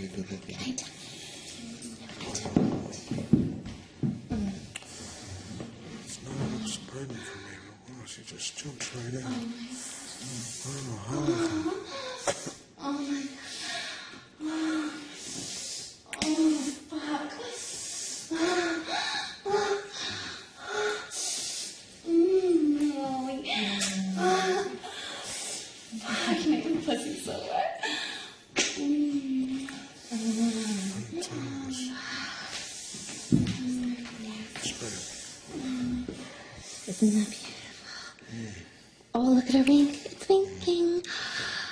же идут эти. Isn't that beautiful? Oh, look at her winking.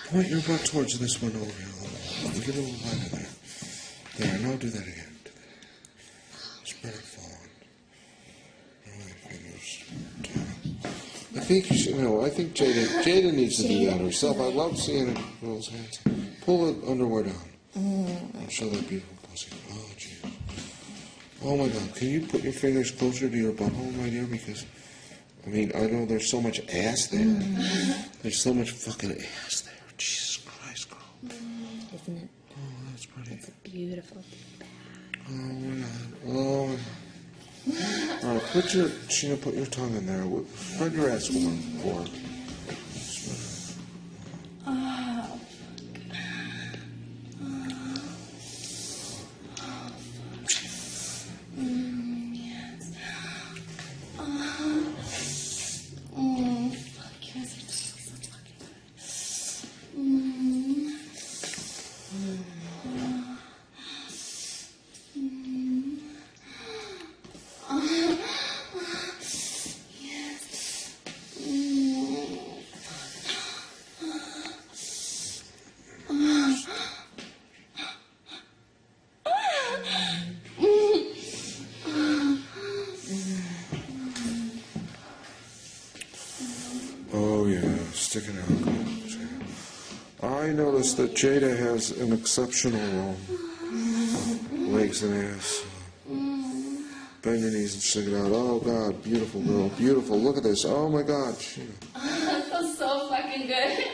Point your butt towards this one over here. Get a little lighter there. There, now do that again. Spread it forward. I think, I think Jada needs to do that herself. I love seeing her girl's hands. Pull the underwear down. And show that beautiful pussy. Oh, geez. Oh, my God. Can you put your fingers closer to your butthole, my dear? Because, I mean, I know there's so much ass there. There's so much fucking ass there. Jesus Christ, girl. Isn't it? Oh, that's pretty. It's a beautiful bag. Oh, my God. Oh, my God. All right, put your, Sheena, put your tongue in there. Spread your ass forward. Stick it out. I noticed that Jada has an exceptional role. Legs and ass. Bend your knees and stick it out. Oh, God. Beautiful girl. Beautiful. Look at this. Oh, my God. That feels so fucking good.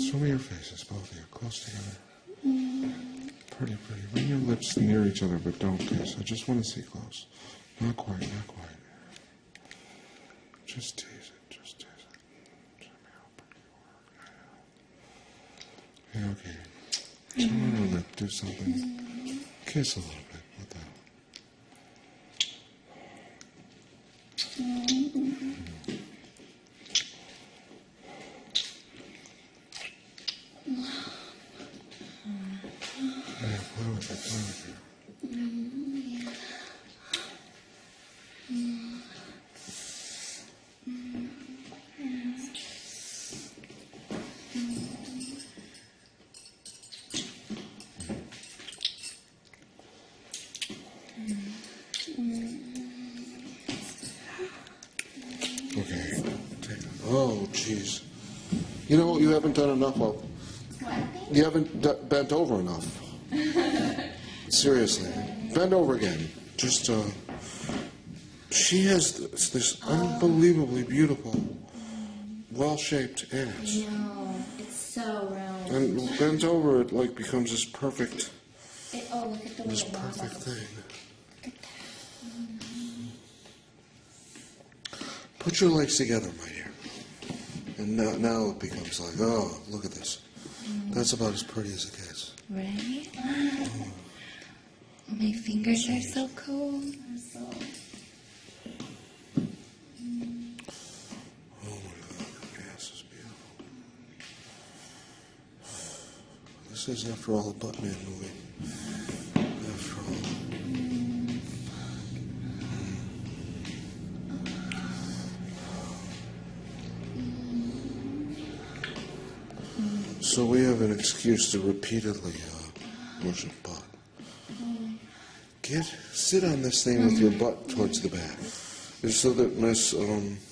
Show me your faces, both of you, close together. Pretty, pretty. Bring your lips near each other, but don't kiss. I just want to see close. Not quite, not quite. Just tease it, just tease it. Show me how pretty you are. Yeah, okay. Turn on your lip, do something. Kiss a little bit with that. Okay. Oh, jeez. You know what you haven't done enough of? What? You haven't bent over enough. Seriously. Bend over again. Just, she has this unbelievably beautiful, well-shaped ass. No, it's so round. And bent over, it, like, becomes this perfect, look at the this perfect thing. Put your legs together, my dear. And now it becomes like, oh, look at this. That's about as pretty as it gets. Right? Oh. My fingers are so cold. Oh, my God. Your ass is beautiful. This is, after all, a Buttman movie. After all. So we have an excuse to repeatedly worship butt. Sit on this thing with your butt towards the back, so that my